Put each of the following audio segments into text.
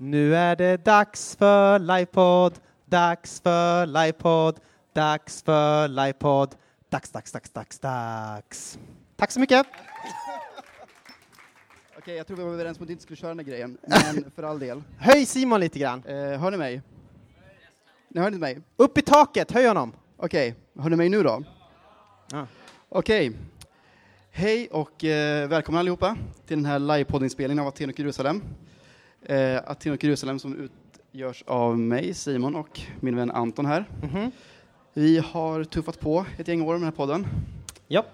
Nu är det dags för livepodd, dags för livepodd, dags för livepodd, dags. Tack så mycket! Okej, jag tror vi var överens om att inte skulle köra den grejen, men för all del. Höj Simon lite grann. Hör ni mig? Ni hör inte mig? Upp i taket, höj honom. Okej, hör ni mig nu då? Ja. Okej. Hej och välkomna allihopa till den här livepoddinspelningen av Aten och Jerusalem. Aten och Jerusalem som utgörs av mig, Simon, och min vän Anton här. Mm-hmm. Vi har tuffat på ett gäng år med den här podden. Ja.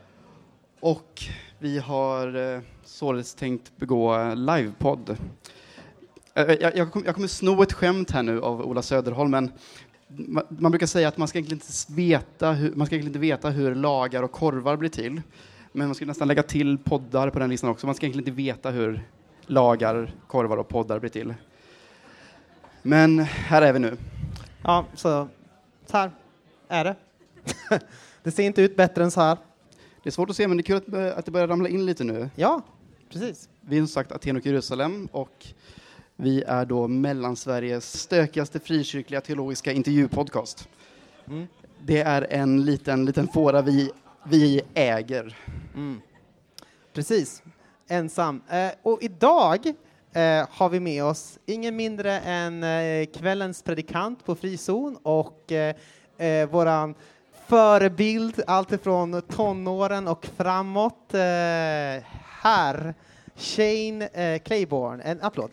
Och vi har således tänkt begå livepodd. Jag kommer sno ett skämt här nu av Ola Söderholm, men man brukar säga att man ska egentligen inte veta hur lagar och korvar blir till. Men man skulle nästan lägga till poddar på den listan också. Man ska egentligen inte veta hur lagar, korvar och poddar blir till. Men här är vi nu. Ja, så här är det. Det ser inte ut bättre än så här. Det är svårt att se, men det är kul att det börjar ramla in lite nu. Ja, precis. Vi är som sagt Aten och Jerusalem, och vi är då Mellansveriges stökigaste frikyrkliga teologiska intervjupodcast. Mm. Det är en liten fåra vi äger. Mm. Precis. Ensam. Och idag har vi med oss ingen mindre än kvällens predikant på Frizon och våran förebild allt ifrån tonåren och framåt här, Shane Claiborne. En applåd.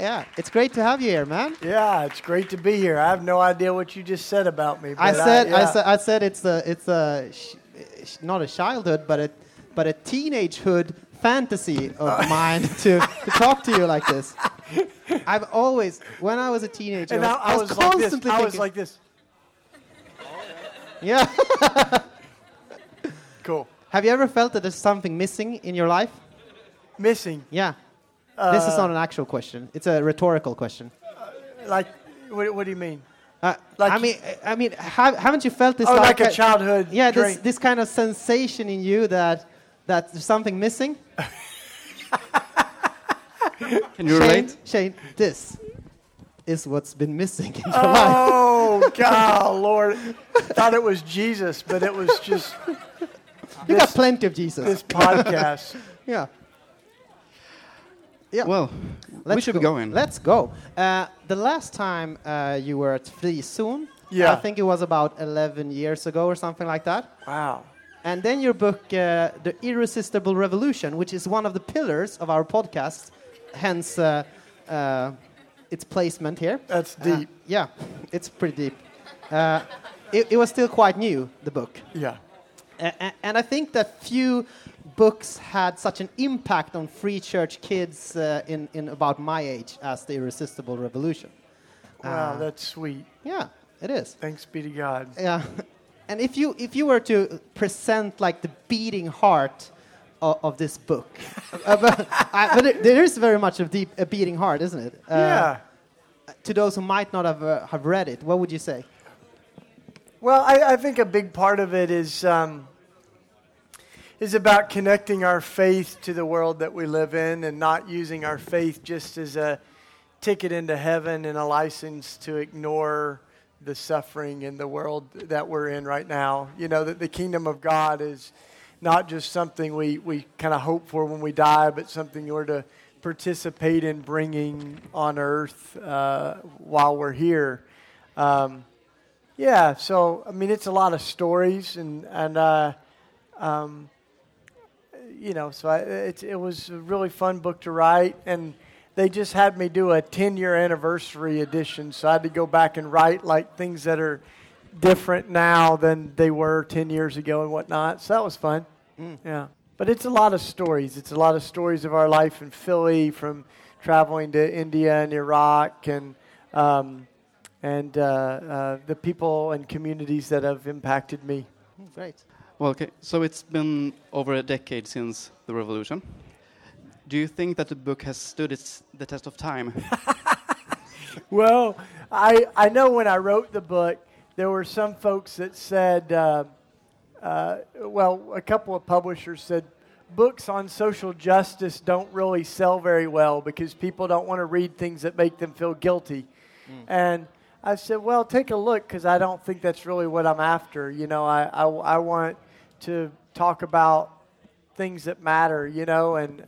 Yeah, it's great to have you here, man. Yeah, it's great to be here. I have no idea what you just said about me. But I said it's not a childhood, but a teenagehood fantasy of mine to talk to you like this. I've always, when I was a teenager, and I was constantly like this. I was like this. Yeah. Cool. Have you ever felt that there's something missing in your life? Missing? Yeah. This is not an actual question. It's a rhetorical question. What do you mean? I mean, haven't you felt this? Oh, like a childhood. Yeah, this kind of sensation in you that there's something missing. Can you relate, Shane? This is what's been missing in your life. Oh God, Lord! I thought it was Jesus, but it was just. You got plenty of Jesus. This podcast. Yeah. Yeah. Well, we should be going. Let's go. The last time you were at Frizon, yeah. I think it was about 11 years ago or something like that. Wow. And then your book, The Irresistible Revolution, which is one of the pillars of our podcast, hence its placement here. That's deep. Yeah, it's pretty deep. It was still quite new, the book. Yeah. And I think that few books had such an impact on free church kids in about my age as The Irresistible Revolution. Wow, that's sweet. Yeah, it is. Thanks be to God. Yeah, and if you were to present like the beating heart of this book, but there is very much of a beating heart, isn't it? Yeah. To those who might not have read it, what would you say? Well, I think a big part of it is about connecting our faith to the world that we live in and not using our faith just as a ticket into heaven and a license to ignore the suffering in the world that we're in right now. You know, that the kingdom of God is not just something we kind of hope for when we die, but something we're to participate in bringing on earth while we're here. Yeah, so, I mean, it's a lot of stories and you know, so it was a really fun book to write, and they just had me do a 10-year anniversary edition, so I had to go back and write, like, things that are different now than they were 10 years ago and whatnot, so that was fun, yeah. But it's a lot of stories. It's a lot of stories of our life in Philly, from traveling to India and Iraq and the people and communities that have impacted me. Great. Well, okay, so it's been over a decade since the revolution. Do you think that the book has stood the test of time? Well, I know when I wrote the book, there were some folks that said, well, a couple of publishers said, books on social justice don't really sell very well because people don't want to read things that make them feel guilty. Mm. And I said, well, take a look, because I don't think that's really what I'm after. You know, I want to talk about things that matter, you know, and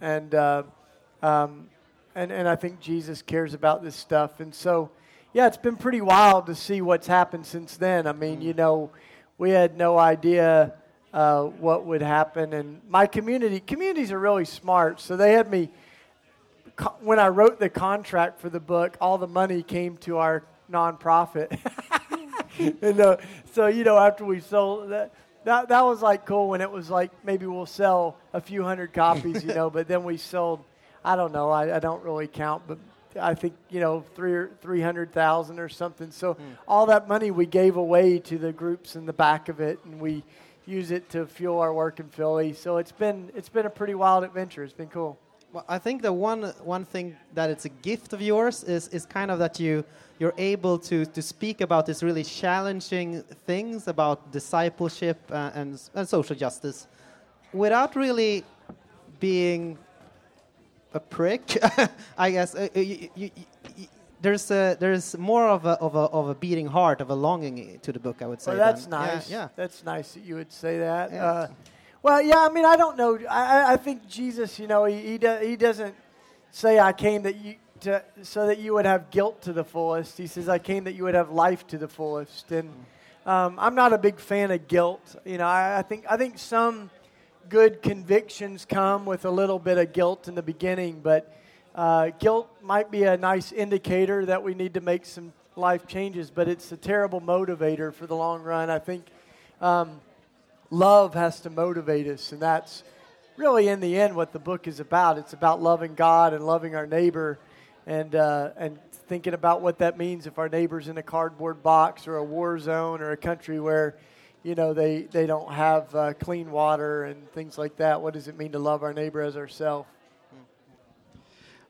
I think Jesus cares about this stuff. And so, yeah, it's been pretty wild to see what's happened since then. I mean, you know, we had no idea what would happen. And my communities are really smart. So they had me, when I wrote the contract for the book, all the money came to our nonprofit. And, so, you know, after we sold that, that was like cool when it was like maybe we'll sell a few hundred copies, you know, but then we sold, I don't know, I don't really count, but I think, you know, 300,000 or something. So all that money we gave away to the groups in the back of it, and we use it to fuel our work in Philly. So it's been a pretty wild adventure. It's been cool. Well, I think the one thing that it's a gift of yours is kind of that you're able to speak about these really challenging things about discipleship and social justice without really being a prick. I guess there's more of a beating heart, of a longing to the book, I would say. Well, that's nice. Yeah, yeah, that's nice that you would say that. Yeah. Well, yeah, I mean, I don't know. I think Jesus, you know, he doesn't say I came so that you would have guilt to the fullest. He says I came that you would have life to the fullest. And I'm not a big fan of guilt. You know, I think some good convictions come with a little bit of guilt in the beginning, but guilt might be a nice indicator that we need to make some life changes. But it's a terrible motivator for the long run. I think. Love has to motivate us, and that's really, in the end, what the book is about. It's about loving God and loving our neighbor and thinking about what that means if our neighbor's in a cardboard box or a war zone or a country where, you know, they don't have clean water and things like that. What does it mean to love our neighbor as ourselves?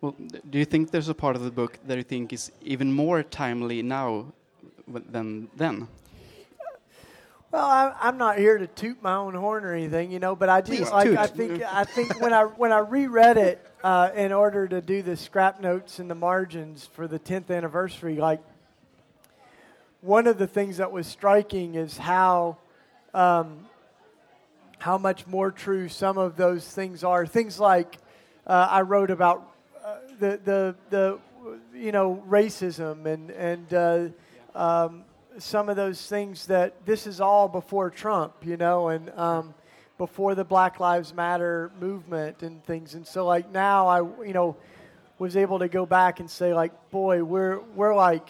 Well, do you think there's a part of the book that you think is even more timely now than then? Well, I'm not here to toot my own horn or anything, you know, but I just I think when I reread it in order to do the scrap notes and the margins for the 10th anniversary, like one of the things that was striking is how much more true some of those things are. Things like I wrote about the you know, racism and some of those things that this is all before Trump, you know, and before the Black Lives Matter movement and things. And so, like, now I, you know, was able to go back and say, like, boy, we're like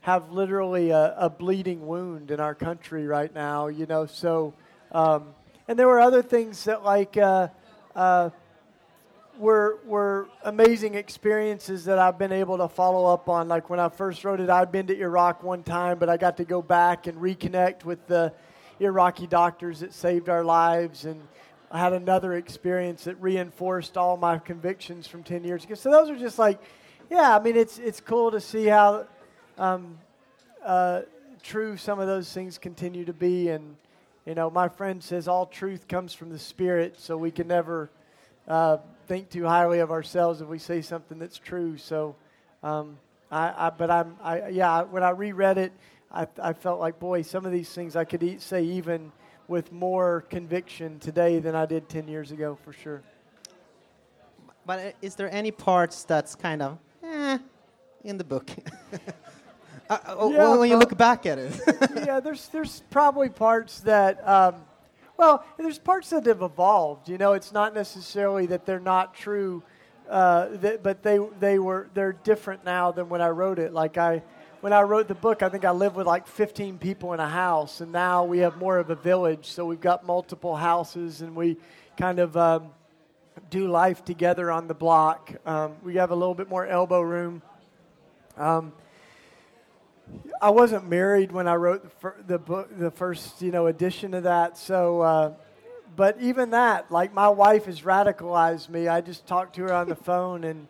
have literally a bleeding wound in our country right now, you know. So, and there were other things that like were amazing experiences that I've been able to follow up on. Like when I first wrote it, I'd been to Iraq one time, but I got to go back and reconnect with the Iraqi doctors that saved our lives. And I had another experience that reinforced all my convictions from 10 years ago. So those are just like, yeah, I mean, it's cool to see how true some of those things continue to be. And, you know, my friend says all truth comes from the Spirit, so we can never think too highly of ourselves if we say something that's true. So, when I reread it, I felt like, boy, some of these things I could say even with more conviction today than I did 10 years ago, for sure. But is there any parts that's kind of in the book? When you look back at it, yeah, there's probably parts that. Well, there's parts that have evolved. You know, it's not necessarily that they're not true, but they're different now than when I wrote it. Like when I wrote the book, I think I lived with like 15 people in a house, and now we have more of a village. So we've got multiple houses, and we kind of do life together on the block. We have a little bit more elbow room. I wasn't married when I wrote the book, the first, you know, edition of that. So, but even that, like, my wife has radicalized me. I just talked to her on the phone, and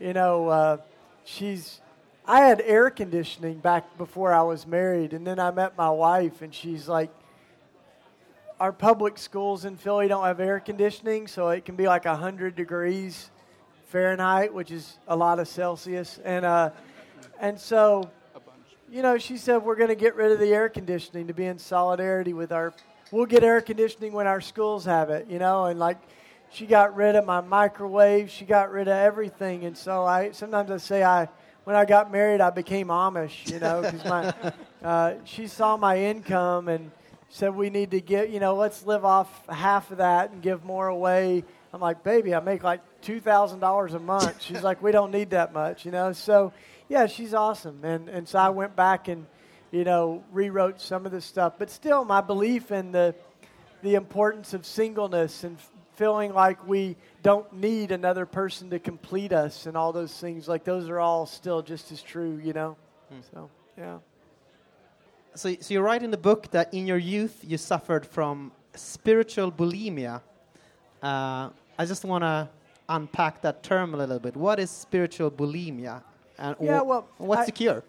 you know, I had air conditioning back before I was married, and then I met my wife, and she's like, Our public schools in Philly don't have air conditioning, so it can be like 100 degrees Fahrenheit, which is a lot of Celsius. And so, you know, she said we're going to get rid of the air conditioning to be in solidarity with our... We'll get air conditioning when our schools have it, you know, and like... She got rid of my microwave. She got rid of everything. And so I sometimes say when I got married, I became Amish, you know, because she saw my income and said, we need to get, you know, let's live off half of that and give more away. I'm like, baby, I make like $2,000 a month. She's like, we don't need that much, you know. So, yeah, she's awesome. And so I went back and, you know, rewrote some of this stuff. But still, my belief in the importance of singleness and feeling like we don't need another person to complete us and all those things, like those are all still just as true, you know. So, yeah. So you write in the book that in your youth you suffered from spiritual bulimia. I just want to unpack that term a little bit. What is spiritual bulimia, and what's the cure?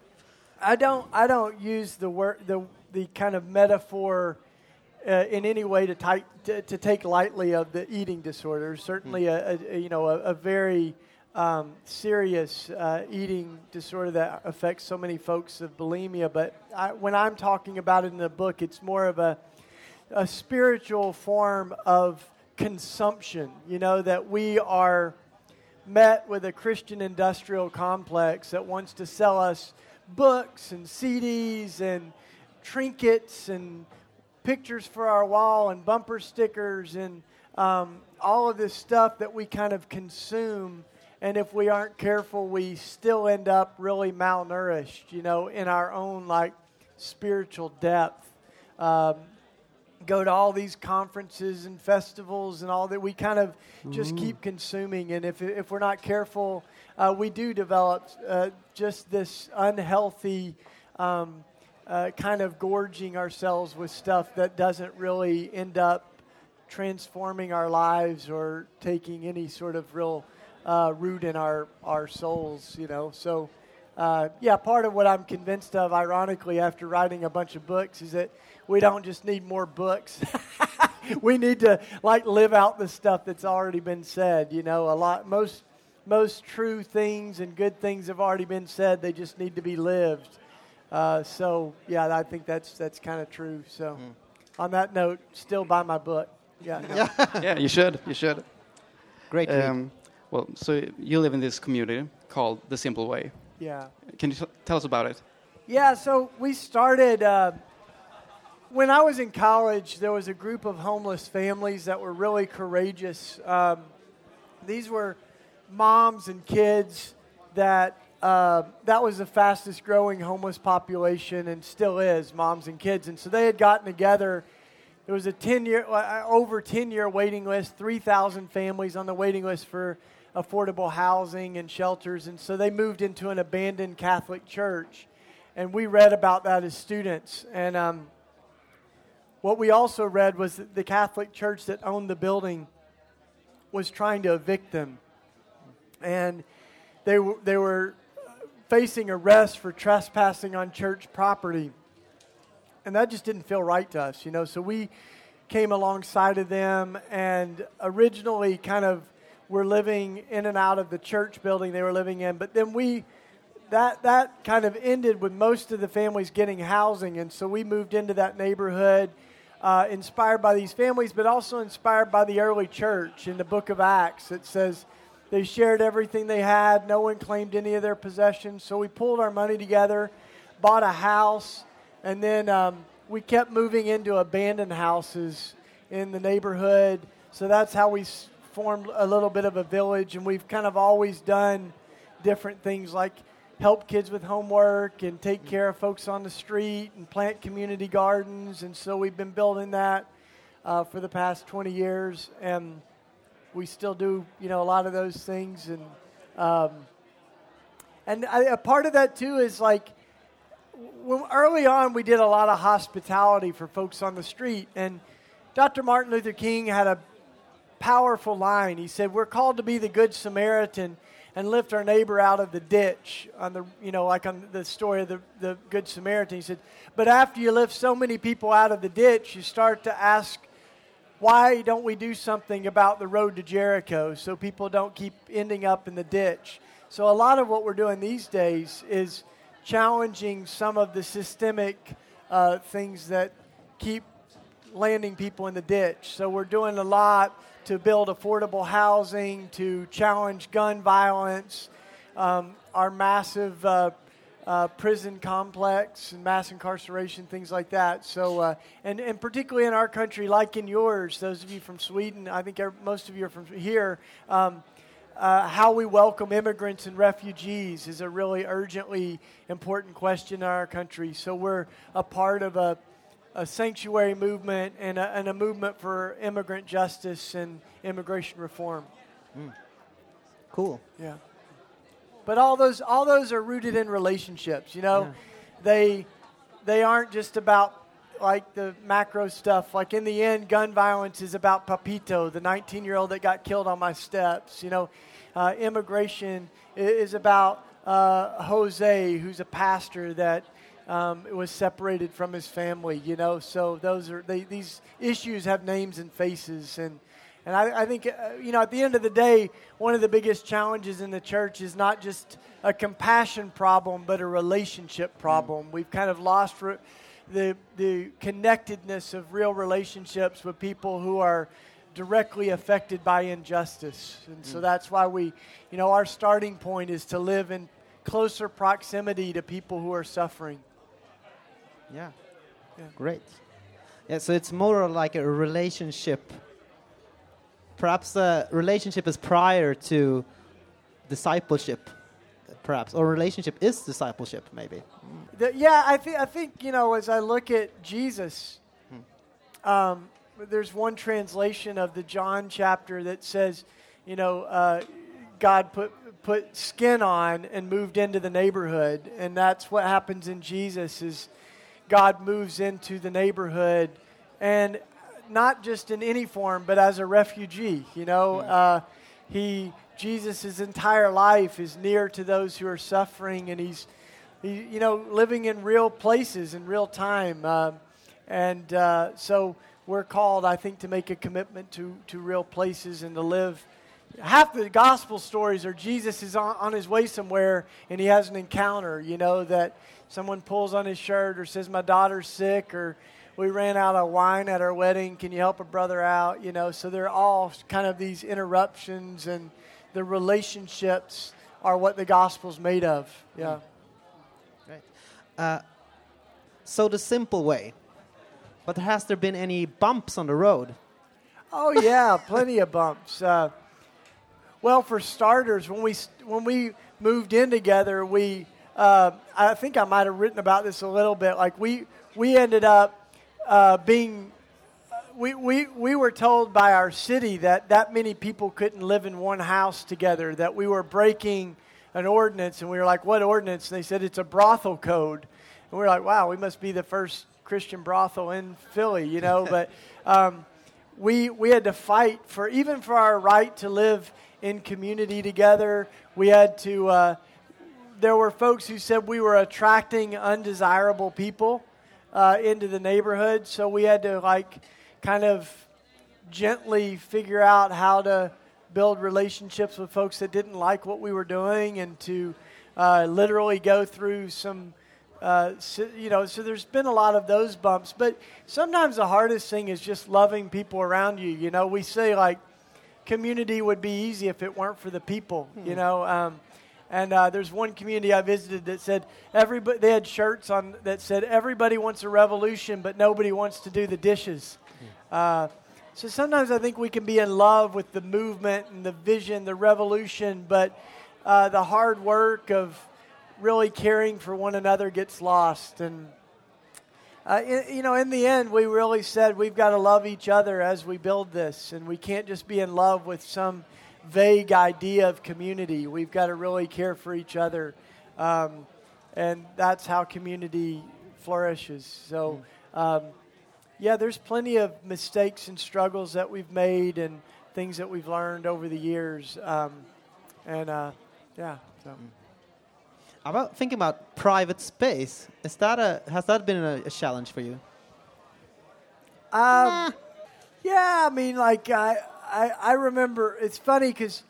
I don't use the word the kind of metaphor in any way to take lightly of the eating disorder. Certainly, a very serious eating disorder that affects so many folks of bulimia. But when I'm talking about it in the book, it's more of a spiritual form of consumption. You know, that we are met with a Christian industrial complex that wants to sell us books and CDs and trinkets and pictures for our wall and bumper stickers and all of this stuff that we kind of consume. And if we aren't careful, we still end up really malnourished, you know, in our own, like, spiritual depth. Go to all these conferences and festivals and all that. We kind of just keep consuming. And if we're not careful, we do develop just this unhealthy kind of gorging ourselves with stuff that doesn't really end up transforming our lives or taking any sort of real root in our souls, you know. So, part of what I'm convinced of, ironically, after writing a bunch of books, is that we don't just need more books. We need to, like, live out the stuff that's already been said, you know. Most true things and good things have already been said. They just need to be lived. I think that's kind of true. So, on that note, still buy my book. Yeah, you should. Great. So you live in this community called The Simple Way. Yeah. Can you tell us about it? Yeah. So we started when I was in college. There was a group of homeless families that were really courageous. These were moms and kids that. That was the fastest growing homeless population, and still is, moms and kids. And so they had gotten together. There was a 10-year waiting list, 3,000 families on the waiting list for affordable housing and shelters. And so they moved into an abandoned Catholic church. And we read about that as students. And what we also read was that the Catholic church that owned the building was trying to evict them. And they were facing arrest for trespassing on church property. And that just didn't feel right to us, you know. So we came alongside of them, and originally kind of were living in and out of the church building they were living in. But then that kind of ended with most of the families getting housing. And so we moved into that neighborhood, inspired by these families, but also inspired by the early church in the book of Acts. It says, they shared everything they had. No one claimed any of their possessions. So we pulled our money together, bought a house, and then we kept moving into abandoned houses in the neighborhood. So that's how we formed a little bit of a village, and we've kind of always done different things like help kids with homework and take care of folks on the street and plant community gardens. And so we've been building that for the past 20 years, and we still do, you know, a lot of those things. And a part of that, too, is like early on we did a lot of hospitality for folks on the street. And Dr. Martin Luther King had a powerful line. He said, we're called to be the Good Samaritan and lift our neighbor out of the ditch on the story of the Good Samaritan. He said, but after you lift so many people out of the ditch, you start to ask Why don't we do something about the road to Jericho so people don't keep ending up in the ditch? So a lot of what we're doing these days is challenging some of the systemic things that keep landing people in the ditch. So we're doing a lot to build affordable housing, to challenge gun violence, our massive prison complex and mass incarceration, things like that. So, and particularly in our country, like in yours, those of you from Sweden, I think most of you are from here, how we welcome immigrants and refugees is a really urgently important question in our country. So we're a part of a sanctuary movement and a movement for immigrant justice and immigration reform. Mm. Cool. Yeah. But all those are rooted in relationships, you know. Yeah. They aren't just about like the macro stuff. Like in the end, gun violence is about Papito, the 19-year-old that got killed on my steps. You know, immigration is about Jose, who's a pastor that was separated from his family. You know, so these issues have names and faces. And I think, you know, at the end of the day, one of the biggest challenges in the church is not just a compassion problem, but a relationship problem. Mm. We've kind of lost the connectedness of real relationships with people who are directly affected by injustice. And so that's why we, you know, our starting point is to live in closer proximity to people who are suffering. Yeah. Yeah. Great. Yeah, so it's more like a relationship. Perhaps the relationship is prior to discipleship, perhaps, or relationship is discipleship, maybe. Yeah, I think you know, as I look at Jesus, there's one translation of the John chapter that says, you know, God put skin on and moved into the neighborhood, and that's what happens in Jesus is God moves into the neighborhood, and not just in any form, but as a refugee, you know. Jesus' entire life is near to those who are suffering, and he's you know, living in real places in real time. So we're called, I think, to make a commitment to real places and to live. Half the gospel stories are Jesus is on his way somewhere, and he has an encounter, you know, that someone pulls on his shirt or says, my daughter's sick, or we ran out of wine at our wedding. Can you help a brother out? You know, so they're all kind of these interruptions, and the relationships are what the gospel's made of. Yeah. Right. So the simple way. But has there been any bumps on the road? Oh yeah, plenty of bumps. Well, for starters, when we moved in together, I think I might have written about this a little bit. Like we ended up. We were told by our city that many people couldn't live in one house together, that we were breaking an ordinance, and we were like, what ordinance? And they said, it's a brothel code. And we were like, wow, we must be the first Christian brothel in Philly, you know. But we had to fight for our right to live in community together. We had to, there were folks who said we were attracting undesirable people into the neighborhood, so we had to like kind of gently figure out how to build relationships with folks that didn't like what we were doing, and to literally go through some, you know. So there's been a lot of those bumps, but sometimes the hardest thing is just loving people around you. You know, we say like community would be easy if it weren't for the people. You know. And there's one community I visited that said everybody. They had shirts on that said everybody wants a revolution, but nobody wants to do the dishes. Yeah. So sometimes I think we can be in love with the movement and the vision, the revolution, but the hard work of really caring for one another gets lost. And you know, in the end, we really said we've got to love each other as we build this, and we can't just be in love with some vague idea of community. We've got to really care for each other, and that's how community flourishes. So yeah, there's plenty of mistakes and struggles that we've made and things that we've learned over the years, About thinking about private space, has that been a challenge for you? Yeah, I mean, like, I remember, it's funny because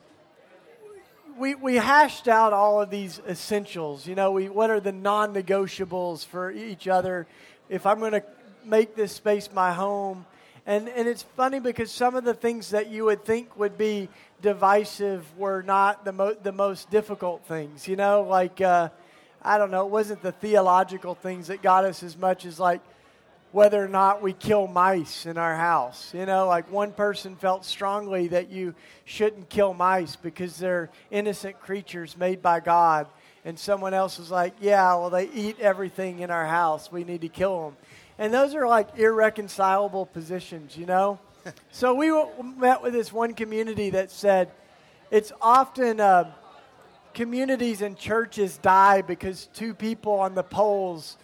we hashed out all of these essentials. You know, what are the non-negotiables for each other if I'm going to make this space my home? And it's funny because some of the things that you would think would be divisive were not the most difficult things, you know? Like, I don't know, it wasn't the theological things that got us as much as, like, whether or not we kill mice in our house. You know, like one person felt strongly that you shouldn't kill mice because they're innocent creatures made by God. And someone else was like, yeah, well, they eat everything in our house. We need to kill them. And those are like irreconcilable positions, you know? So we met with this one community that said, it's often communities and churches die because two people on the polls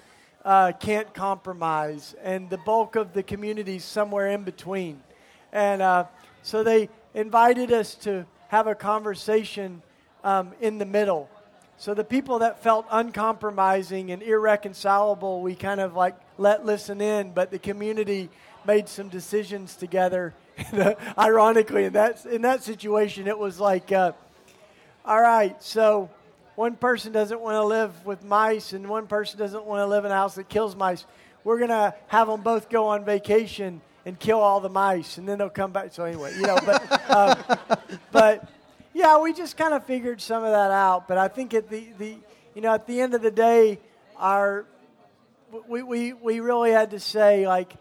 can't compromise. And the bulk of the community is somewhere in between. And so they invited us to have a conversation in the middle. So the people that felt uncompromising and irreconcilable, we kind of like let listen in, but the community made some decisions together. Ironically, in that situation, it was like, all right, so one person doesn't want to live with mice and one person doesn't want to live in a house that kills mice. We're going to have them both go on vacation and kill all the mice, and then they'll come back. So anyway, you know, but yeah, we just kind of figured some of that out, but I think at the end of the day, we really had to say, like,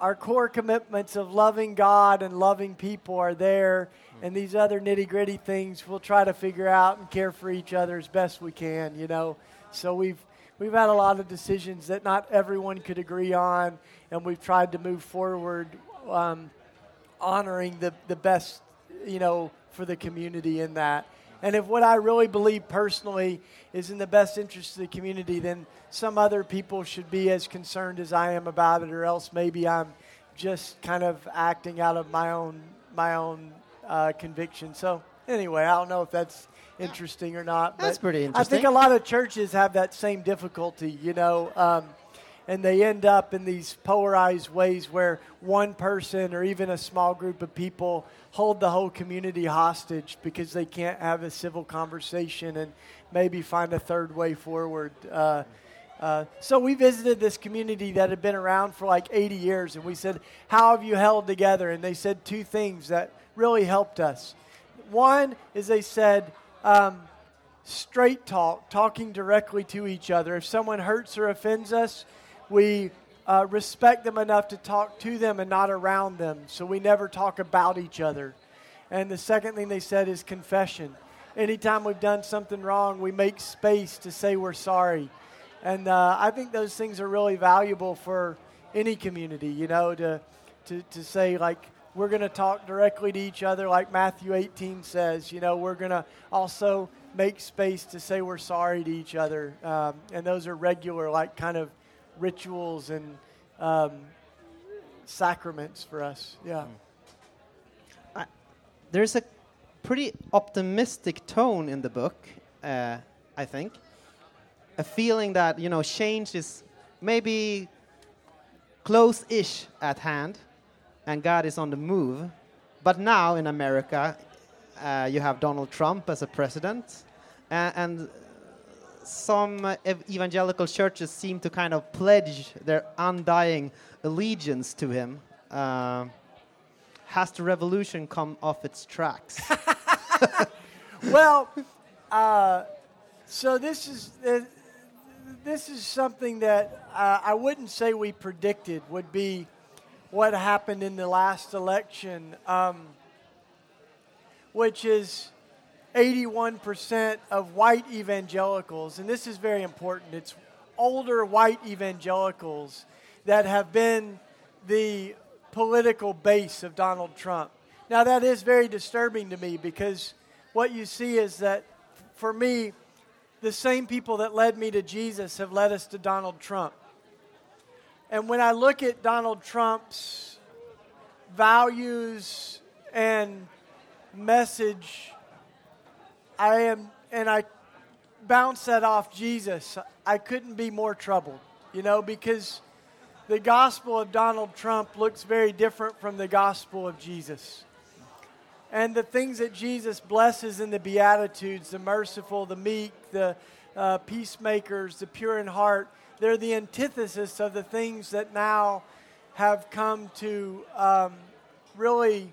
our core commitments of loving God and loving people are there, and these other nitty-gritty things we'll try to figure out and care for each other as best we can, you know. So we've had a lot of decisions that not everyone could agree on, and we've tried to move forward honoring the best, you know, for the community in that. And if what I really believe personally is in the best interest of the community, then some other people should be as concerned as I am about it, or else maybe I'm just kind of acting out of my own conviction. So anyway, I don't know if that's interesting or not. That's pretty interesting. I think a lot of churches have that same difficulty, you know, and they end up in these polarized ways where one person or even a small group of people hold the whole community hostage because they can't have a civil conversation and maybe find a third way forward. So we visited this community that had been around for like 80 years, and we said, how have you held together? And they said two things that really helped us. One is they said, straight talk, talking directly to each other. If someone hurts or offends us, we respect them enough to talk to them and not around them. So we never talk about each other. And the second thing they said is confession. Anytime we've done something wrong, we make space to say we're sorry. And I think those things are really valuable for any community, you know, to say, like, we're going to talk directly to each other like Matthew 18 says. You know, we're going to also make space to say we're sorry to each other. And those are regular, like, kind of rituals and sacraments for us. Yeah. There's a pretty optimistic tone in the book, I think. A feeling that, you know, change is maybe close-ish at hand and God is on the move. But now in America, you have Donald Trump as a president, and some evangelical churches seem to kind of pledge their undying allegiance to him. Has the revolution come off its tracks? Well, so this is something that I wouldn't say we predicted would be what happened in the last election, which is 81% of white evangelicals, and this is very important, it's older white evangelicals that have been the political base of Donald Trump. Now, that is very disturbing to me because what you see is that, for me, the same people that led me to Jesus have led us to Donald Trump. And when I look at Donald Trump's values and message, I bounce that off Jesus. I couldn't be more troubled, you know, because the gospel of Donald Trump looks very different from the gospel of Jesus. And the things that Jesus blesses in the Beatitudes, the merciful, the meek, the peacemakers, the pure in heart, they're the antithesis of the things that now have come to really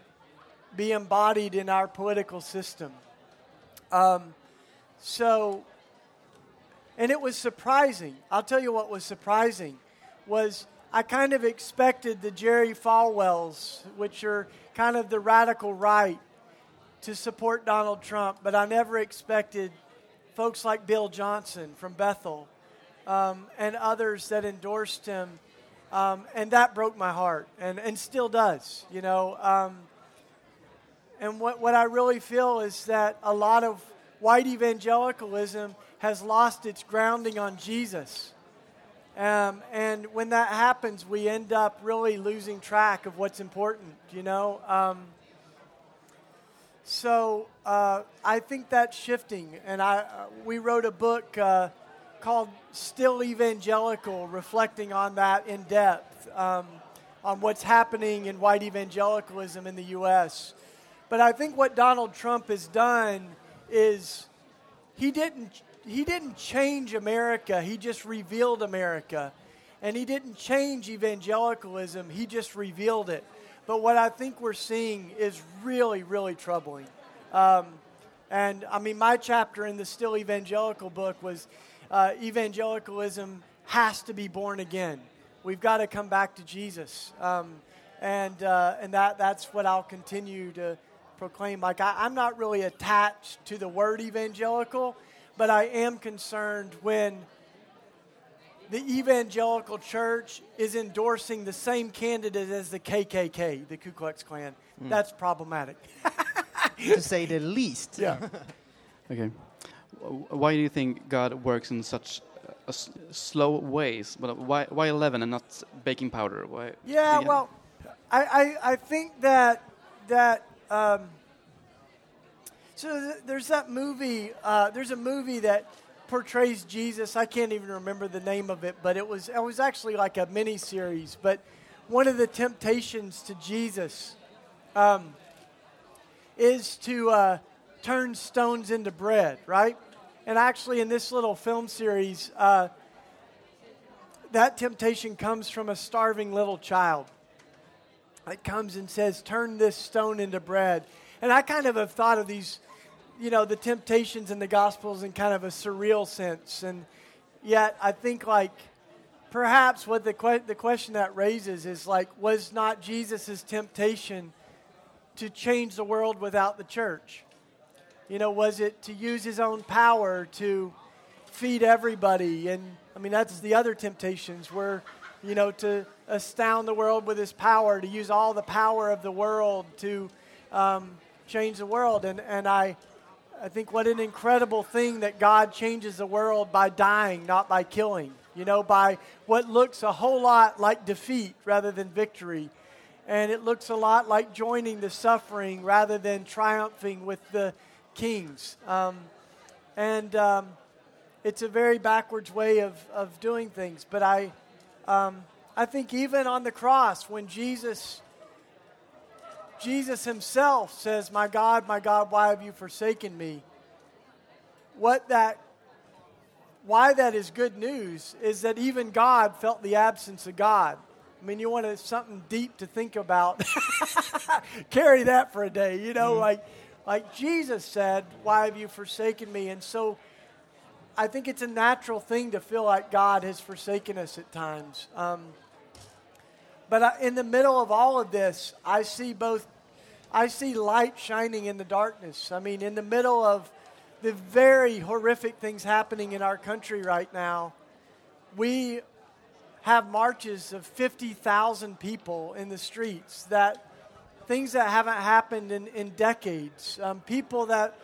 be embodied in our political system. And it was surprising. I'll tell you what was surprising was I kind of expected the Jerry Falwells, which are kind of the radical right, to support Donald Trump, but I never expected folks like Bill Johnson from Bethel and others that endorsed him, and that broke my heart, and still does, you know. And what I really feel is that a lot of white evangelicalism has lost its grounding on Jesus. And when that happens, we end up really losing track of what's important, you know. I think that's shifting. And we wrote a book called Still Evangelical, reflecting on that in depth, on what's happening in white evangelicalism in the U.S. But I think what Donald Trump has done is he didn't change America, he just revealed America. And he didn't change evangelicalism, he just revealed it. But what I think we're seeing is really, really troubling. And I mean, my chapter in the Still Evangelical book was evangelicalism has to be born again. We've got to come back to Jesus. And that's what I'll continue to proclaim. Like, I'm not really attached to the word evangelical, but I am concerned when the evangelical church is endorsing the same candidate as the KKK, the Ku Klux Klan. That's problematic. To say the least. Yeah. Okay. Why do you think God works in such slow ways? Why 11 and not baking powder? Why? Yeah, well, I think that so there's that movie. There's a movie that portrays Jesus. I can't even remember the name of it, but it was actually like a mini series. But one of the temptations to Jesus is to turn stones into bread, right? And actually, in this little film series, that temptation comes from a starving little child. It comes and says, turn this stone into bread. And I kind of have thought of these, you know, the temptations in the Gospels in kind of a surreal sense. And yet I think, like, perhaps what the question that raises is, like, was not Jesus' temptation to change the world without the church? You know, was it to use his own power to feed everybody? And, I mean, that's the other temptations where, you know, to astound the world with his power, to use all the power of the world to change the world. And I think what an incredible thing that God changes the world by dying, not by killing. You know, by what looks a whole lot like defeat rather than victory. And it looks a lot like joining the suffering rather than triumphing with the kings. It's a very backwards way of doing things. But I think even on the cross, when Jesus himself says, my God, why have you forsaken me? Why that is good news is that even God felt the absence of God. I mean, you want something deep to think about. Carry that for a day, you know, like Jesus said, why have you forsaken me? And so I think it's a natural thing to feel like God has forsaken us at times. But in the middle of all of this, I see light shining in the darkness. I mean, in the middle of the very horrific things happening in our country right now, we have marches of 50,000 people in the streets, things that haven't happened in decades. People that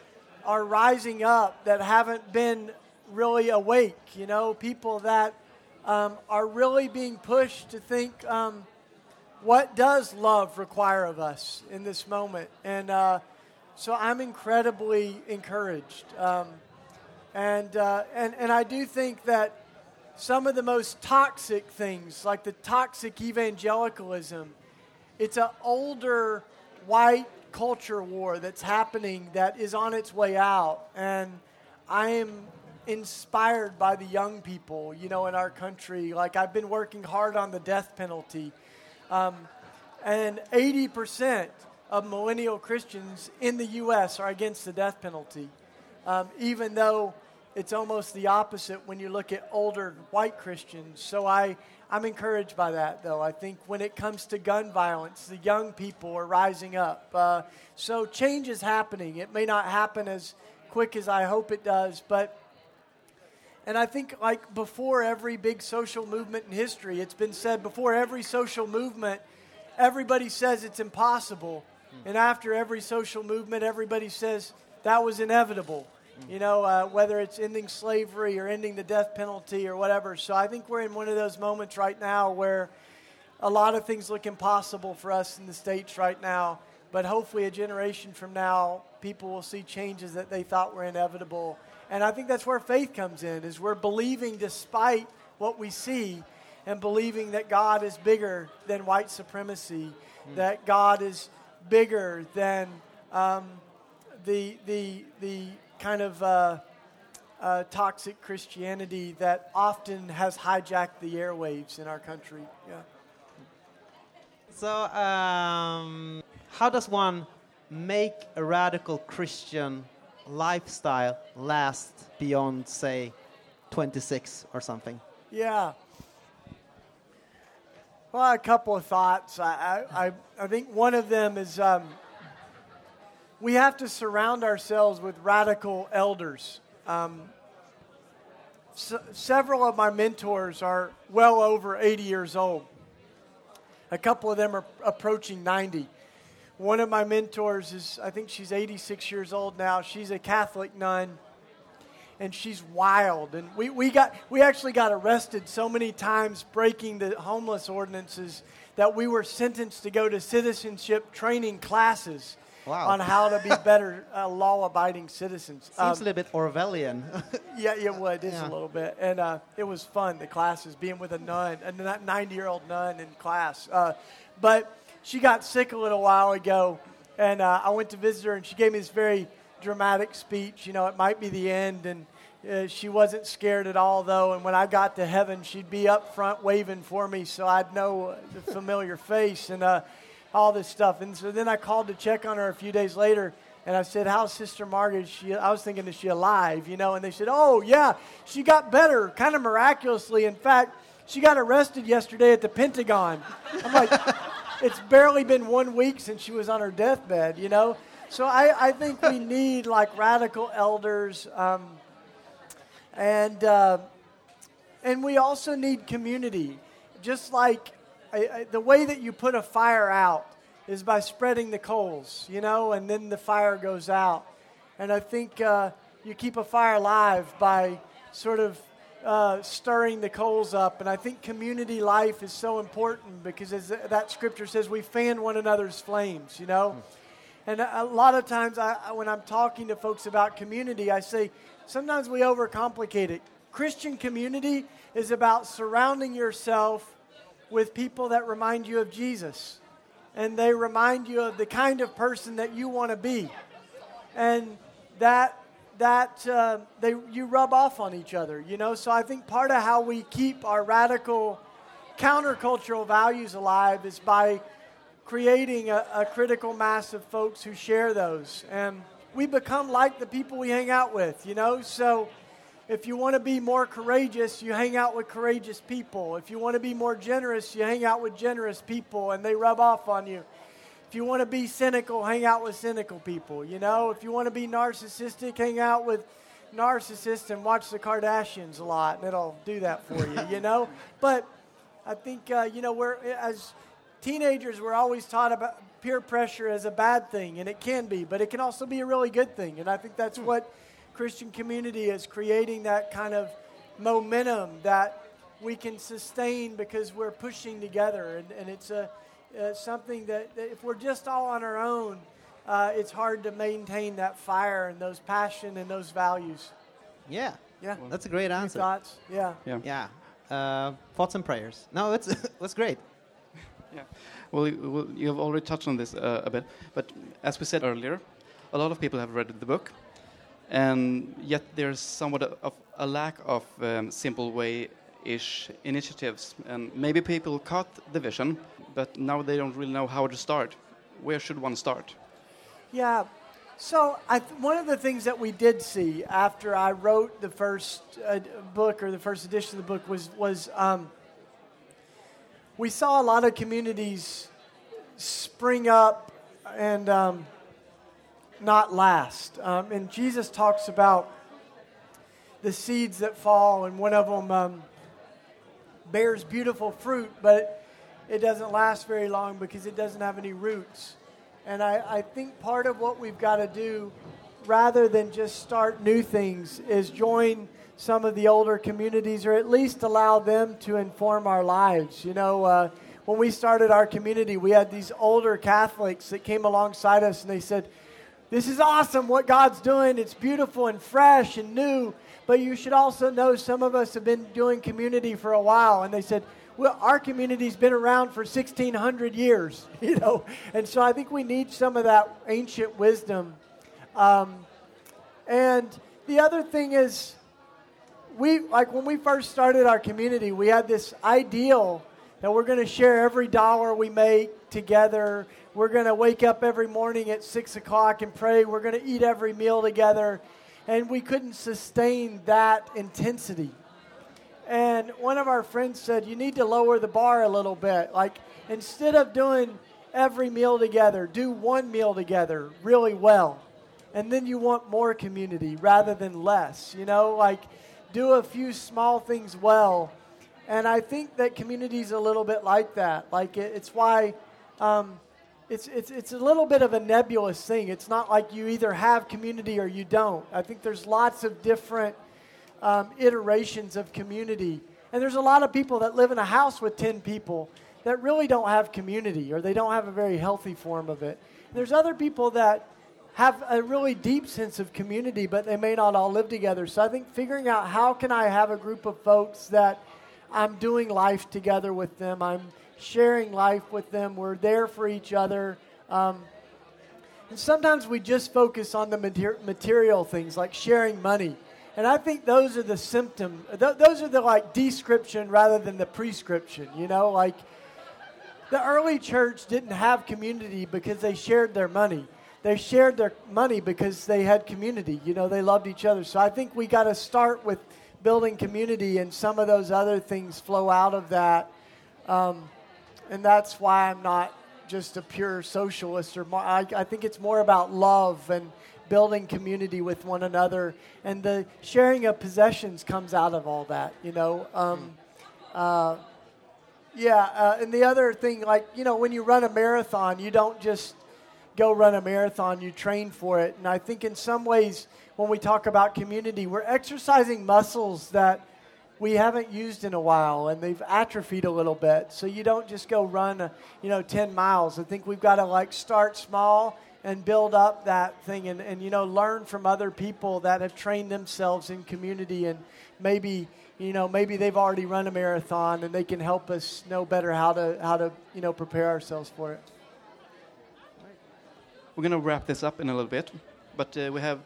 are rising up that haven't been really awake, you know, people that are really being pushed to think, what does love require of us in this moment? And so I'm incredibly encouraged. And I do think that some of the most toxic things, like the toxic evangelicalism. It's an older white culture war that's happening that is on its way out. And I am inspired by the young people, you know, in our country. Like, I've been working hard on the death penalty. And 80% of millennial Christians in the U.S. are against the death penalty, even though it's almost the opposite when you look at older white Christians. So I'm encouraged by that, though. I think when it comes to gun violence, the young people are rising up. So change is happening. It may not happen as quick as I hope it does, but... And I think, like before every big social movement in history, it's been said before every social movement, everybody says it's impossible. Mm. And after every social movement, everybody says that was inevitable, you know, whether it's ending slavery or ending the death penalty or whatever. So I think we're in one of those moments right now where a lot of things look impossible for us in the States right now. But hopefully a generation from now, people will see changes that they thought were inevitable. And I think that's where faith comes in, is we're believing despite what we see and believing that God is bigger than white supremacy, that God is bigger than the kind of toxic Christianity that often has hijacked the airwaves in our country. Yeah. So how does one make a radical Christian lifestyle last beyond, say, 26 or something? Yeah. Well, a couple of thoughts. I think one of them is we have to surround ourselves with radical elders. Several of my mentors are well over 80 years old. A couple of them are approaching 90. One of my mentors is, I think she's 86 years old now. She's a Catholic nun, and she's wild. And we actually got arrested so many times breaking the homeless ordinances that we were sentenced to go to citizenship training classes on how to be better law-abiding citizens. Seems a little bit Orwellian. Yeah, it is a little bit. And it was fun, the classes, being with a nun, a 90-year-old nun in class. But... she got sick a little while ago, and I went to visit her, and she gave me this very dramatic speech. You know, it might be the end, and she wasn't scared at all, though. And when I got to heaven, she'd be up front waving for me, so I'd know the familiar face and all this stuff. And so then I called to check on her a few days later, and I said, "How's Sister Margaret?" I was thinking, "Is she alive?" You know, and they said, "Oh, yeah, she got better, kind of miraculously. In fact, she got arrested yesterday at the Pentagon." I'm like... It's barely been 1 week since she was on her deathbed, you know? So I think we need, like, radical elders. And we also need community. Just like the way that you put a fire out is by spreading the coals, you know? And then the fire goes out. And I think you keep a fire alive by sort of... stirring the coals up. And I think community life is so important because as that scripture says, we fan one another's flames, you know? And a lot of times when I'm talking to folks about community, I say, sometimes we overcomplicate it. Christian community is about surrounding yourself with people that remind you of Jesus. And they remind you of the kind of person that you want to be. And you rub off on each other, you know? So I think part of how we keep our radical countercultural values alive is by creating a critical mass of folks who share those. And we become like the people we hang out with, you know? So if you want to be more courageous, you hang out with courageous people. If you want to be more generous, you hang out with generous people, and they rub off on you. If you want to be cynical, hang out with cynical people, you know? If you want to be narcissistic, hang out with narcissists and watch the Kardashians a lot, and it'll do that for you, you know? But I think, you know, as teenagers, we're always taught about peer pressure as a bad thing, and it can be, but it can also be a really good thing. And I think that's what Christian community is, creating that kind of momentum that we can sustain because we're pushing together, and it's a... something that if we're just all on our own, it's hard to maintain that fire and those passion and those values. Yeah. Yeah. Well, that's a great answer. Thoughts? Yeah. Yeah. Thoughts and prayers. No, it's great. Yeah. Well, you've already touched on this a bit, but as we said earlier, a lot of people have read the book, and yet there's somewhat of a lack of simple way-ish initiatives, and maybe people caught the vision, but now they don't really know how to start. Where should one start? Yeah, so one of the things that we did see after I wrote the first book, or the first edition of the book, was we saw a lot of communities spring up and not last. And Jesus talks about the seeds that fall, and one of them bears beautiful fruit, but it doesn't last very long because it doesn't have any roots. And I think part of what we've got to do, rather than just start new things, is join some of the older communities, or at least allow them to inform our lives. You know, when we started our community, we had these older Catholics that came alongside us, and they said, "This is awesome what God's doing. It's beautiful and fresh and new. But you should also know some of us have been doing community for a while." And they said, "Well, our community's been around for 1,600 years, you know." And so I think we need some of that ancient wisdom. And the other thing is, when we first started our community, we had this ideal that we're going to share every dollar we make together. We're going to wake up every morning at 6 o'clock and pray. We're going to eat every meal together. And we couldn't sustain that intensity. And one of our friends said, "You need to lower the bar a little bit. Like, instead of doing every meal together, do one meal together really well. And then you want more community rather than less, you know? Like, do a few small things well." And I think that community's a little bit like that. Like, it's why... It's a little bit of a nebulous thing. It's not like you either have community or you don't. I think there's lots of different iterations of community. And there's a lot of people that live in a house with 10 people that really don't have community, or they don't have a very healthy form of it. And there's other people that have a really deep sense of community, but they may not all live together. So I think figuring out, how can I have a group of folks that I'm doing life together with them, I'm sharing life with them, we're there for each other. And sometimes we just focus on the material things, like sharing money. And I think those are the symptom, those are the description rather than the prescription, you know? Like, the early church didn't have community because they shared their money. They shared their money because they had community, you know, they loved each other. So I think we got to start with building community, and some of those other things flow out of that. And that's why I'm not just a pure socialist. I think it's more about love and building community with one another. And the sharing of possessions comes out of all that, you know. And the other thing, when you run a marathon, you don't just go run a marathon. You train for it. And I think in some ways, when we talk about community, we're exercising muscles that we haven't used in a while, and they've atrophied a little bit. So you don't just go run 10 miles. I think we've got to start small and build up that thing, and learn from other people that have trained themselves in community, and maybe they've already run a marathon, and they can help us know better how to prepare ourselves for it. We're going to wrap this up in a little bit, but we have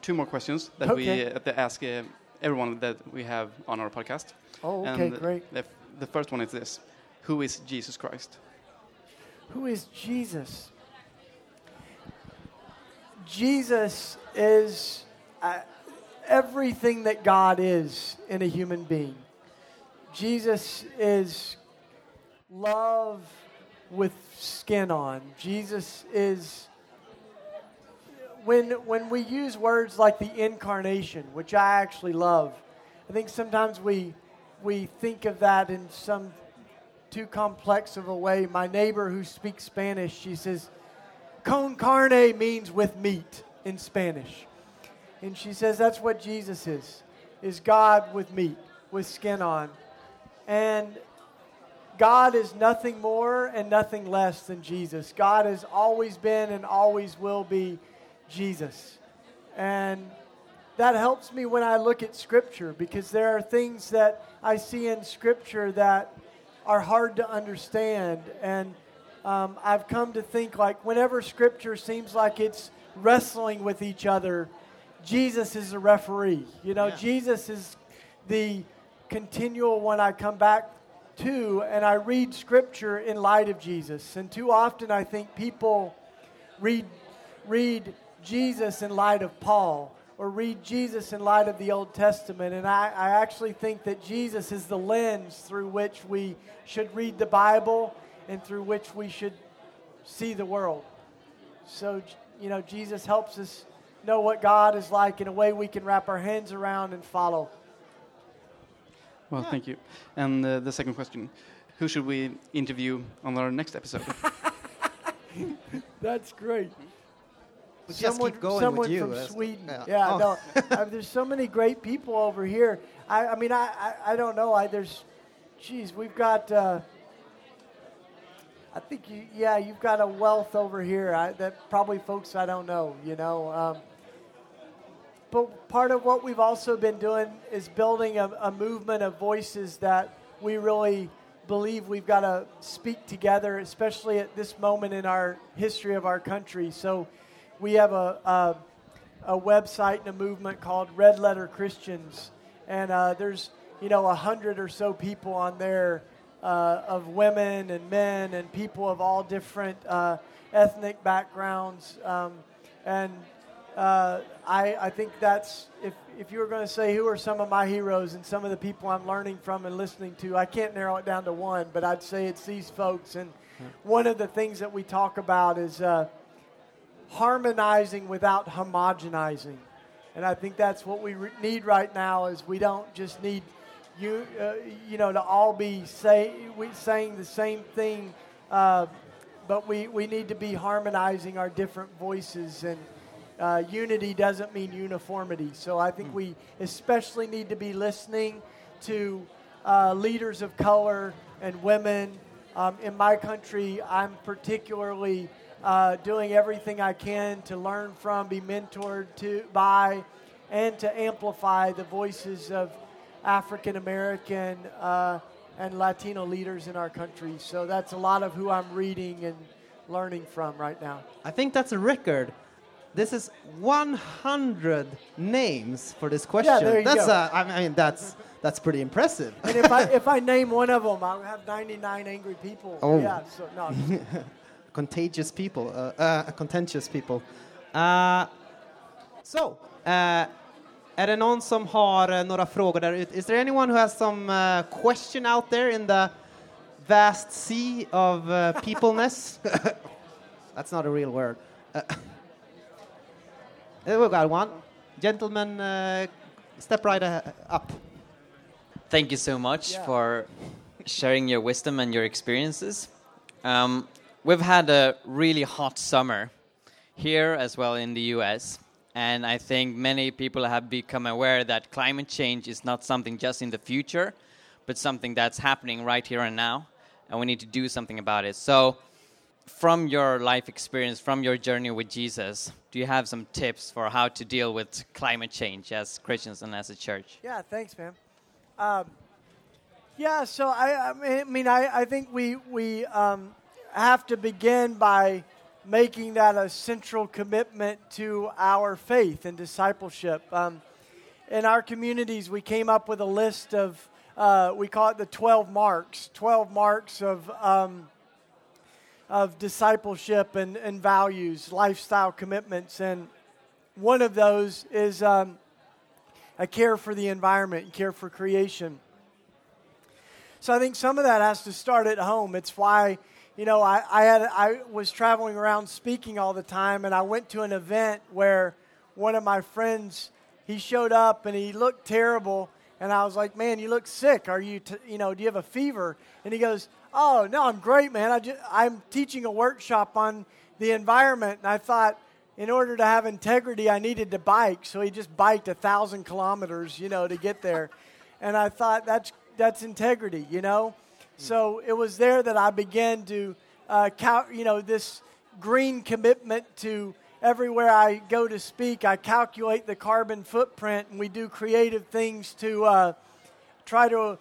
two more questions that we have to ask everyone that we have on our podcast. Oh, okay, and great. The first one is this. Who is Jesus Christ? Who is Jesus? Jesus is everything that God is in a human being. Jesus is love with skin on. Jesus is... When we use words like the incarnation, which I actually love, I think sometimes we think of that in some too complex of a way. My neighbor who speaks Spanish, she says, "Con carne" means with meat in Spanish. And she says that's what Jesus is God with meat, with skin on. And God is nothing more and nothing less than Jesus. God has always been and always will be Jesus. And that helps me when I look at Scripture, because there are things that I see in Scripture that are hard to understand. And I've come to think, like, whenever Scripture seems like it's wrestling with each other, Jesus is the referee. You know, yeah. Jesus is the continual one I come back to, and I read Scripture in light of Jesus. And too often I think people read Jesus in light of Paul, or read Jesus in light of the Old Testament. And I actually think that Jesus is the lens through which we should read the Bible and through which we should see the world. So, you know, Jesus helps us know what God is like in a way we can wrap our hands around and follow. Well, yeah. Thank you. And the second question, who should we interview on our next episode? That's great. We'll someone just keep going someone with you, from Sweden. Yeah. No, there's so many great people over here. I mean, I don't know. We've got, you've got a wealth over here that probably folks I don't know, you know. But part of what we've also been doing is building a movement of voices that we really believe we've got to speak together, especially at this moment in our history of our country. So we have a website and a movement called Red Letter Christians, and there's 100 or so people on there, of women and men and people of all different ethnic backgrounds, and I think that's if you were going to say who are some of my heroes and some of the people I'm learning from and listening to, I can't narrow it down to one, but I'd say it's these folks. And one of the things that we talk about is harmonizing without homogenizing. And I think that's what we need right now. Is we don't just need to all be saying the same thing, but we need to be harmonizing our different voices. And unity doesn't mean uniformity. So I think we especially need to be listening to leaders of color and women. In my country, I'm particularly doing everything I can to learn from, be mentored by, and to amplify the voices of African American and Latino leaders in our country. So that's a lot of who I'm reading and learning from right now. I think that's a record. This is 100 names for this question. Yeah, there you go. That's pretty impressive. And if I name one of them, I'll have 99 angry people. Oh. Yeah. So no. Contentious people. Är det någon som har några frågor där ute? Is there anyone who has some question out there in the vast sea of peopleness? That's not a real word. We've got one. Gentlemen, step right up. Thank you so much for sharing your wisdom and your experiences. We've had a really hot summer here as well in the U.S., and I think many people have become aware that climate change is not something just in the future, but something that's happening right here and now, and we need to do something about it. So from your life experience, from your journey with Jesus, do you have some tips for how to deal with climate change as Christians and as a church? Yeah, thanks, man. I think we have to begin by making that a central commitment to our faith and discipleship. In our communities, we came up with a list of, we call it the 12 marks of discipleship and values, lifestyle commitments. And one of those is a care for the environment and care for creation. So I think some of that has to start at home. It's why I was traveling around speaking all the time, and I went to an event where one of my friends, he showed up and he looked terrible, and I was like, "Man, you look sick. Are you, do you have a fever?" And he goes, "Oh no, I'm great, man. I'm teaching a workshop on the environment." And I thought, in order to have integrity, I needed to bike, so he just biked 1,000 kilometers, to get there. And I thought that's integrity, So it was there that I began to this green commitment to everywhere I go to speak, I calculate the carbon footprint, and we do creative things to try to,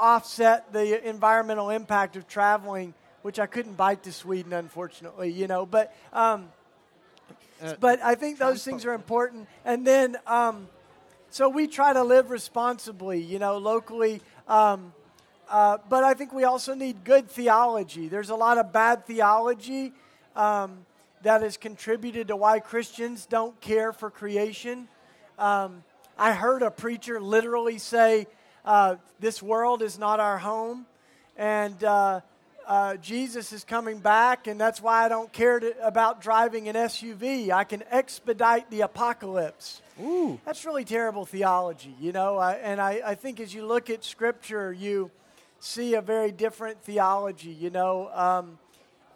offset the environmental impact of traveling, which I couldn't bite to Sweden, unfortunately, But I think those things are important. And then, so we try to live responsibly, locally. But I think we also need good theology. There's a lot of bad theology that has contributed to why Christians don't care for creation. I heard a preacher literally say, this world is not our home, and Jesus is coming back, and that's why I don't care about driving an SUV. I can expedite the apocalypse. Ooh. That's really terrible theology, I think as you look at Scripture, you see a very different theology,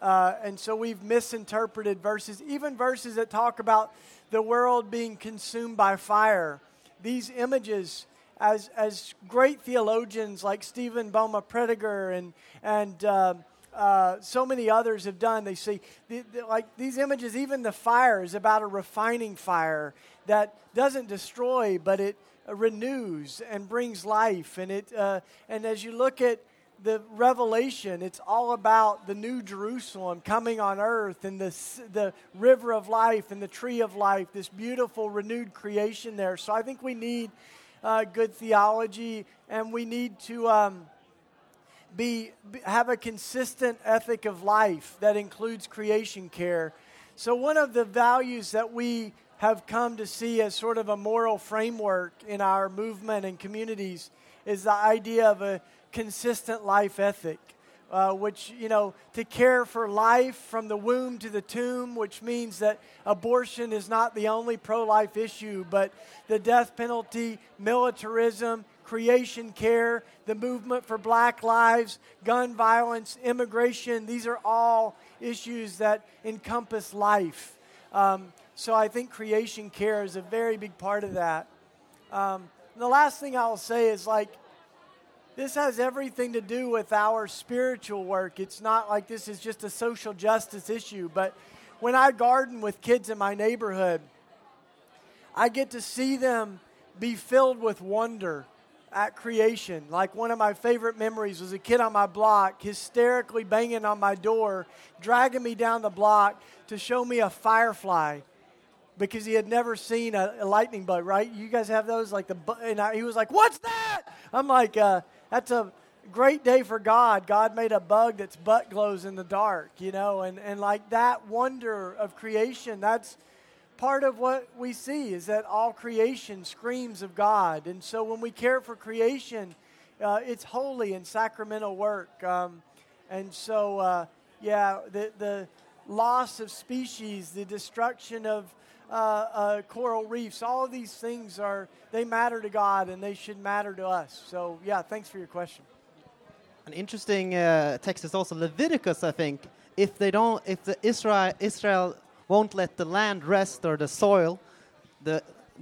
and so we've misinterpreted verses, even verses that talk about the world being consumed by fire. These images, as great theologians like Stephen Boma Prediger and so many others have done, they see these images. Even the fire is about a refining fire that doesn't destroy, but it renews and brings life. And it and as you look at the Revelation, it's all about the new Jerusalem coming on earth, and the river of life and the tree of life. This beautiful renewed creation there. So I think we need good theology, and we need to have a consistent ethic of life that includes creation care. So one of the values that we have come to see as sort of a moral framework in our movement and communities is the idea of a consistent life ethic, which, to care for life from the womb to the tomb, which means that abortion is not the only pro-life issue, but the death penalty, militarism, creation care, the movement for black lives, gun violence, immigration. These are all issues that encompass life. So I think creation care is a very big part of that. The last thing I'll say is, this has everything to do with our spiritual work. It's not like this is just a social justice issue, but when I garden with kids in my neighborhood, I get to see them be filled with wonder at creation. Like, one of my favorite memories was a kid on my block hysterically banging on my door, dragging me down the block to show me a firefly, because he had never seen a lightning bug, right? You guys have those? He was like, "What's that?" I'm like, that's a great day for God. God made a bug that's butt glows in the dark, and that wonder of creation, that's part of what we see, is that all creation screams of God. And so when we care for creation, it's holy and sacramental work. The loss of species, the destruction of coral reefs, all of these things they matter to God, and they should matter to us. So, thanks for your question. An interesting text is also Leviticus, I think. If Israel won't let the land rest, or the soil,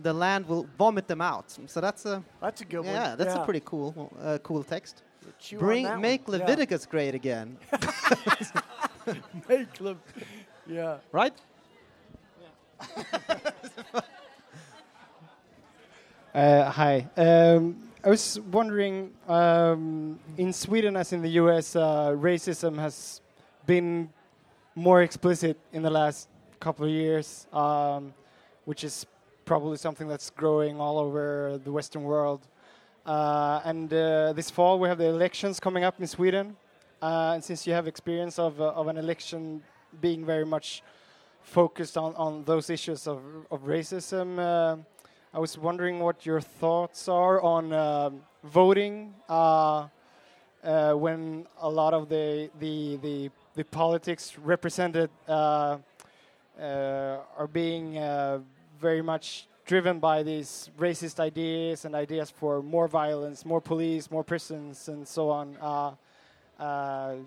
the land will vomit them out. So that's a good one. Yeah, that's a pretty cool text. Make Leviticus great again. Right. Hi. I was wondering, in Sweden, as in the US, racism has been more explicit in the last couple of years, which is probably something that's growing all over the Western world. And this fall, we have the elections coming up in Sweden. And since you have experience of an election being very much focused on those issues of racism. I was wondering what your thoughts are on voting when a lot of the politics represented are being very much driven by these racist ideas and ideas for more violence, more police, more prisons, and so on.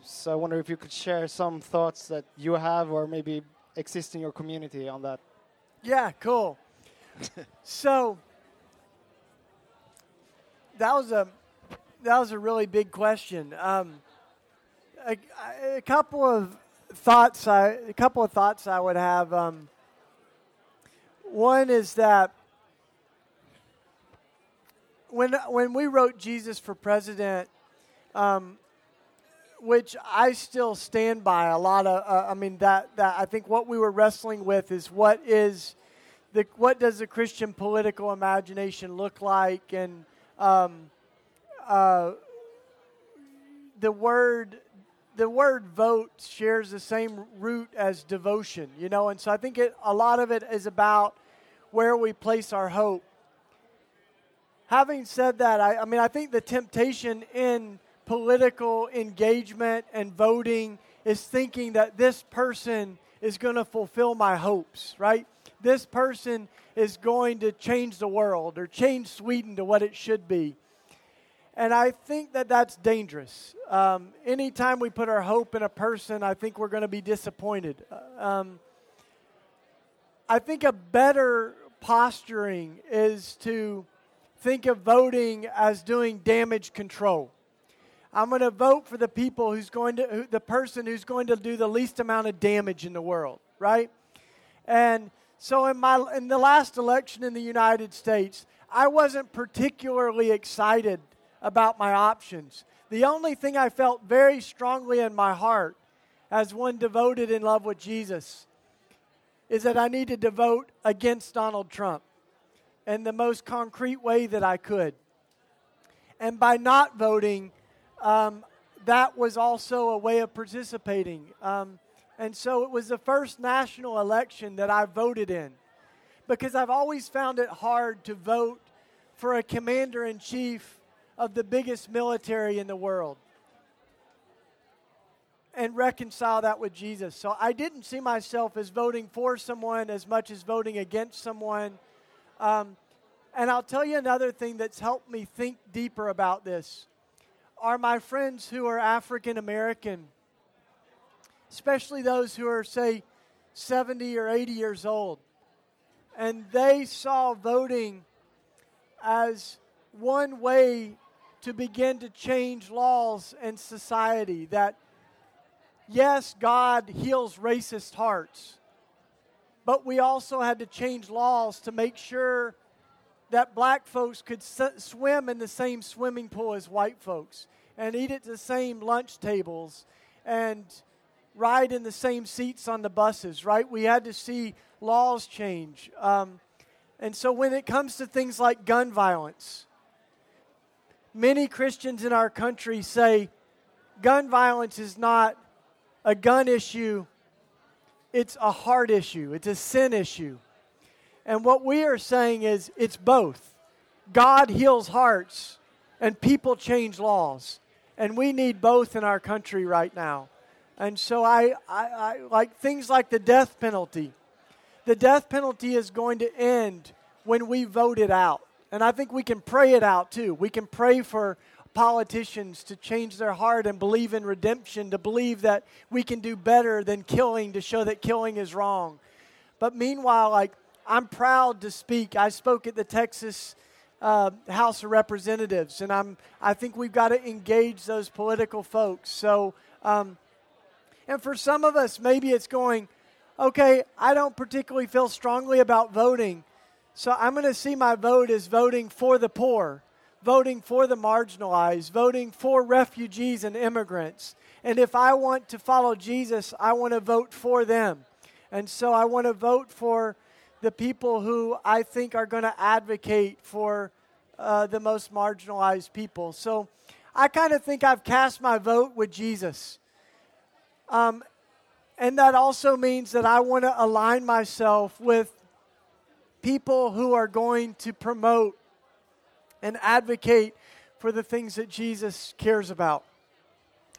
So I wonder if you could share some thoughts that you have, or maybe exist in your community on that. Yeah, cool. So that was a really big question. A couple of thoughts I would have. One is that when we wrote Jesus for President, which I still stand by a lot of, I think what we were wrestling with is what does the Christian political imagination look like, and the word vote shares the same root as devotion, you know, and so I think a lot of it is about where we place our hope. Having said that, I think the temptation in political engagement and voting is thinking that this person is going to fulfill my hopes, right? This person is going to change the world or change Sweden to what it should be. And I think that that's dangerous. Anytime we put our hope in a person, I think we're going to be disappointed. I think a better posturing is to think of voting as doing damage control. I'm going to vote for the people the person who's going to do the least amount of damage in the world, right? And so in the last election in the United States, I wasn't particularly excited about my options. The only thing I felt very strongly in my heart as one devoted in love with Jesus is that I needed to vote against Donald Trump in the most concrete way that I could. And by not voting, that was also a way of participating. And so it was the first national election that I voted in, because I've always found it hard to vote for a commander-in-chief of the biggest military in the world and reconcile that with Jesus. So I didn't see myself as voting for someone as much as voting against someone. And I'll tell you another thing that's helped me think deeper about this are my friends who are African American, especially those who are, say, 70 or 80 years old. And they saw voting as one way to begin to change laws and society, that yes, God heals racist hearts, but we also had to change laws to make sure that black folks could swim in the same swimming pool as white folks and eat at the same lunch tables and ride in the same seats on the buses, right? We had to see laws change. And so when it comes to things like gun violence, many Christians in our country say gun violence is not a gun issue, it's a heart issue, it's a sin issue. And what we are saying is it's both. God heals hearts and people change laws. And we need both in our country right now. And so I like things like the death penalty. The death penalty is going to end when we vote it out. And I think we can pray it out too. We can pray for politicians to change their heart and believe in redemption, to believe that we can do better than killing, to show that killing is wrong. But meanwhile, I'm proud to speak. I spoke at the Texas House of Representatives, and I think we've got to engage those political folks. So, and for some of us, maybe it's going, okay, I don't particularly feel strongly about voting, so I'm going to see my vote as voting for the poor, voting for the marginalized, voting for refugees and immigrants. And if I want to follow Jesus, I want to vote for them. And so I want to vote for the people who I think are going to advocate for the most marginalized people. So I kind of think I've cast my vote with Jesus. And that also means that I want to align myself with people who are going to promote and advocate for the things that Jesus cares about.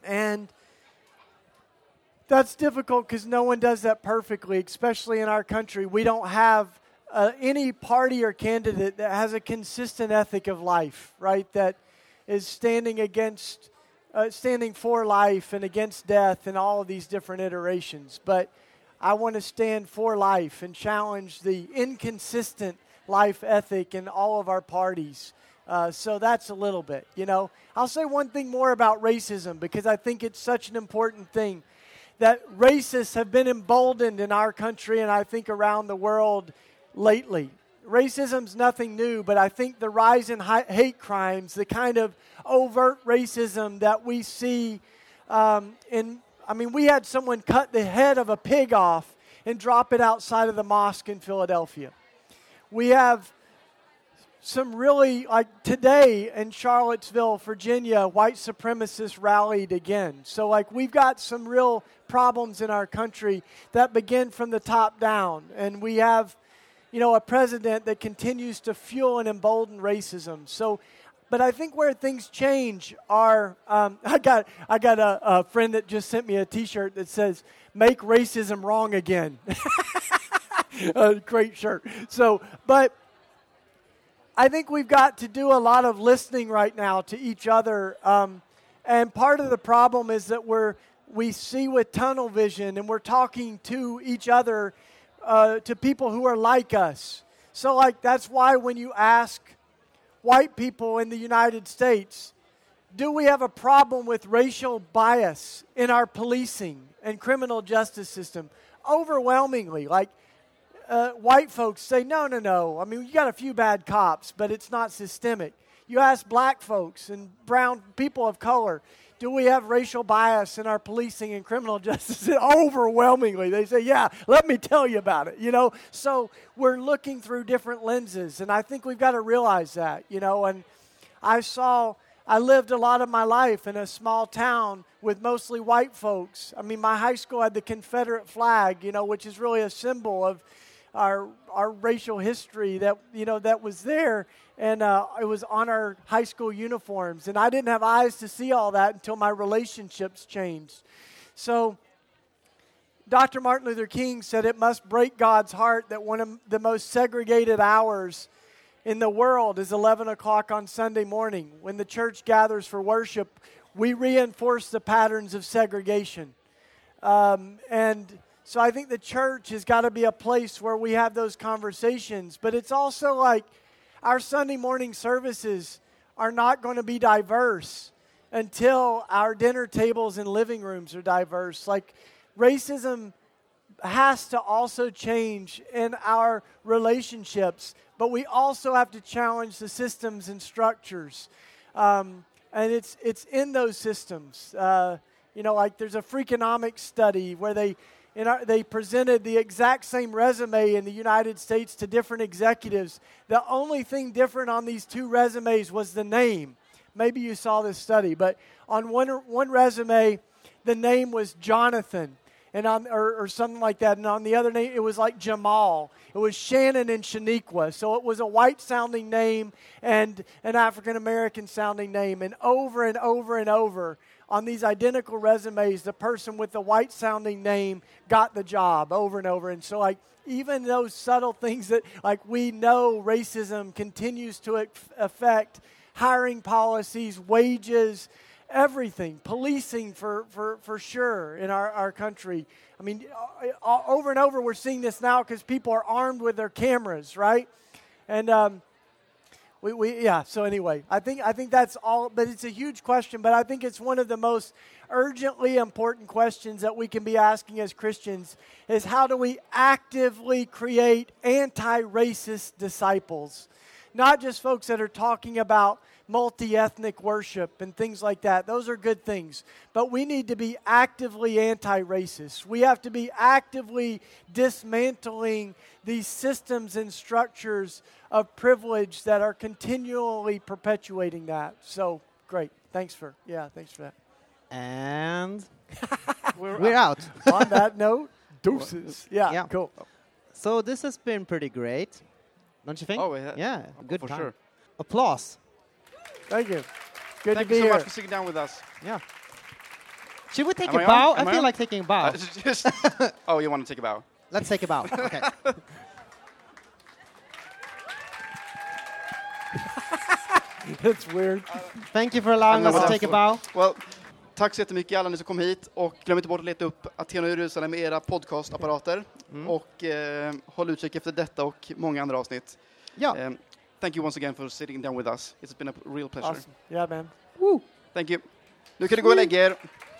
And that's difficult because no one does that perfectly, especially in our country. We don't have any party or candidate that has a consistent ethic of life, right, that is standing for life and against death and all of these different iterations. But I want to stand for life and challenge the inconsistent life ethic in all of our parties. So that's a little bit, you know. I'll say one thing more about racism, because I think it's such an important thing, that racists have been emboldened in our country and I think around the world lately. Racism's nothing new, but I think the rise in hate crimes, the kind of overt racism that we see we had someone cut the head of a pig off and drop it outside of the mosque in Philadelphia. We have some really, like today in Charlottesville, Virginia, white supremacists rallied again. So we've got some real problems in our country that begin from the top down. And we have, a president that continues to fuel and embolden racism. So, but I think where things change are, I got a friend that just sent me a t-shirt that says, "Make racism wrong again." A great shirt. So, but I think we've got to do a lot of listening right now to each other. And part of the problem is that we see with tunnel vision, and we're talking to each other, to people who are like us. So that's why when you ask white people in the United States, do we have a problem with racial bias in our policing and criminal justice system? Overwhelmingly, white folks say, no. You got a few bad cops, but it's not systemic. You ask black folks and brown people of color, do we have racial bias in our policing and criminal justice? Overwhelmingly, they say, yeah, let me tell you about it, So we're looking through different lenses, and I think we've got to realize that, And I lived a lot of my life in a small town with mostly white folks. My high school had the Confederate flag, which is really a symbol of our racial history that, that was there. And it was on our high school uniforms. And I didn't have eyes to see all that until my relationships changed. So Dr. Martin Luther King said it must break God's heart that one of the most segregated hours in the world is 11 o'clock on Sunday morning. When the church gathers for worship, we reinforce the patterns of segregation. And so I think the church has got to be a place where we have those conversations. But it's also our Sunday morning services are not going to be diverse until our dinner tables and living rooms are diverse. Racism has to also change in our relationships, but we also have to challenge the systems and structures. And it's in those systems. There's a Freakonomics study where they presented the exact same resume in the United States to different executives. The only thing different on these two resumes was the name. Maybe you saw this study, but on one resume, the name was Jonathan, and or something like that. And on the other name, it was Jamal. It was Shannon and Shaniqua. So it was a white-sounding name and an African-American-sounding name. And over and over and over, on these identical resumes, the person with the white-sounding name got the job over and over. And so, even those subtle things that, we know racism continues to affect hiring policies, wages, everything, policing for sure in our country. Over and over we're seeing this now because people are armed with their cameras, right? And So anyway, I think that's all. But it's a huge question. But I think it's one of the most urgently important questions that we can be asking as Christians is how do we actively create anti-racist disciples? Not just folks that are talking about multi-ethnic worship and things like that. Those are good things. But we need to be actively anti-racist. We have to be actively dismantling these systems and structures of privilege that are continually perpetuating that. So, great. Thanks for that. And we're out. On that note, deuces. Yeah, cool. So this has been pretty great. Don't you think? Oh, yeah. Good for time. Sure. Applause. Thank you. Good Thank to be here. Thank you so much for sitting down with us. Yeah. Should we take a bow? I feel like taking a bow. Oh, you want to take a bow? Let's take a bow. Okay. That's weird. Thank you for allowing us to take a bow. Well, tack så jättemycket alla ni som kom hit. Och glöm inte bort att leta upp Aten och Jerusalem med era podcastapparater. Och håll utkik efter detta och många andra avsnitt. Ja. Thank you once again for sitting down with us. It's been a real pleasure. Awesome. Yeah, man. Woo. Thank you. Nu kan du gå och lägga er.